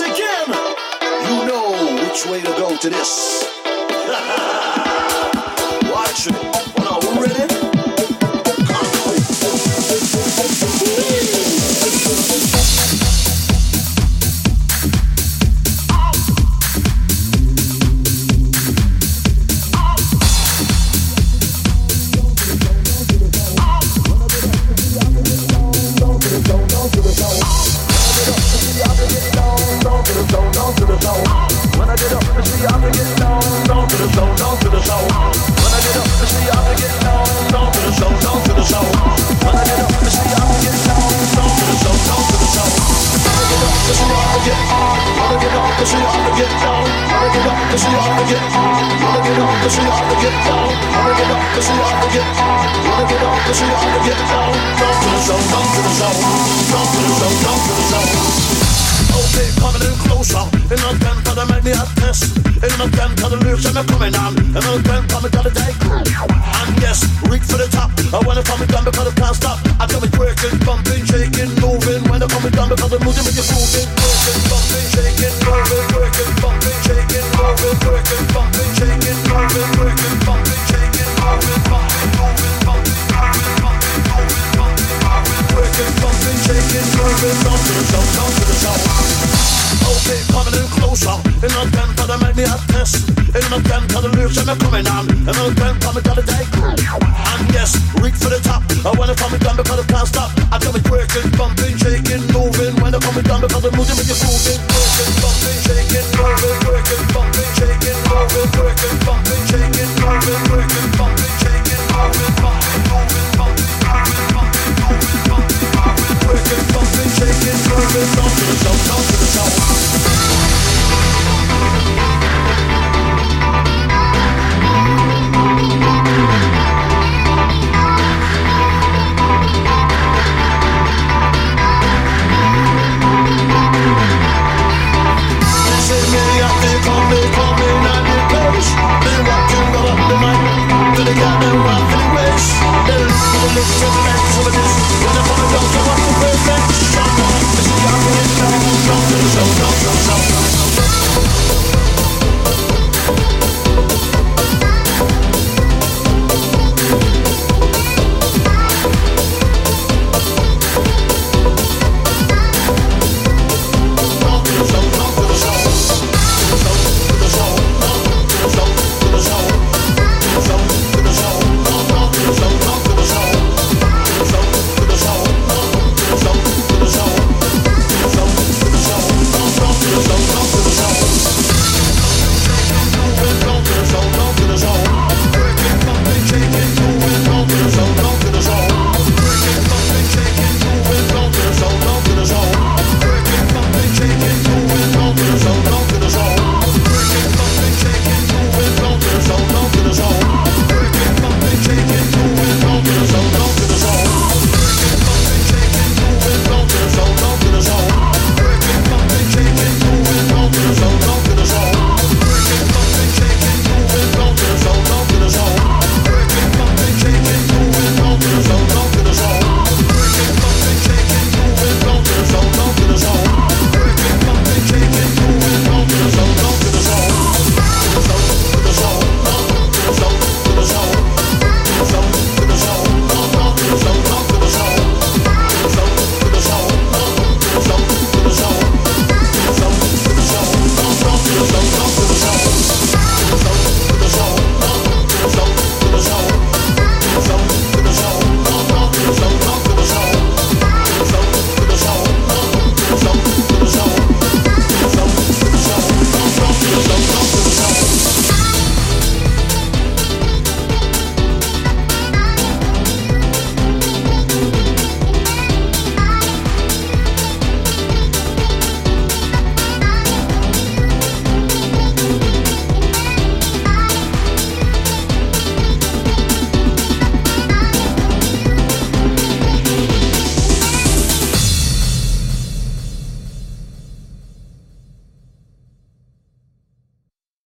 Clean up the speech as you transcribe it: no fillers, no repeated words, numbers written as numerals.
once again, you know which way to go to this. Watch it. Are we ready? Don't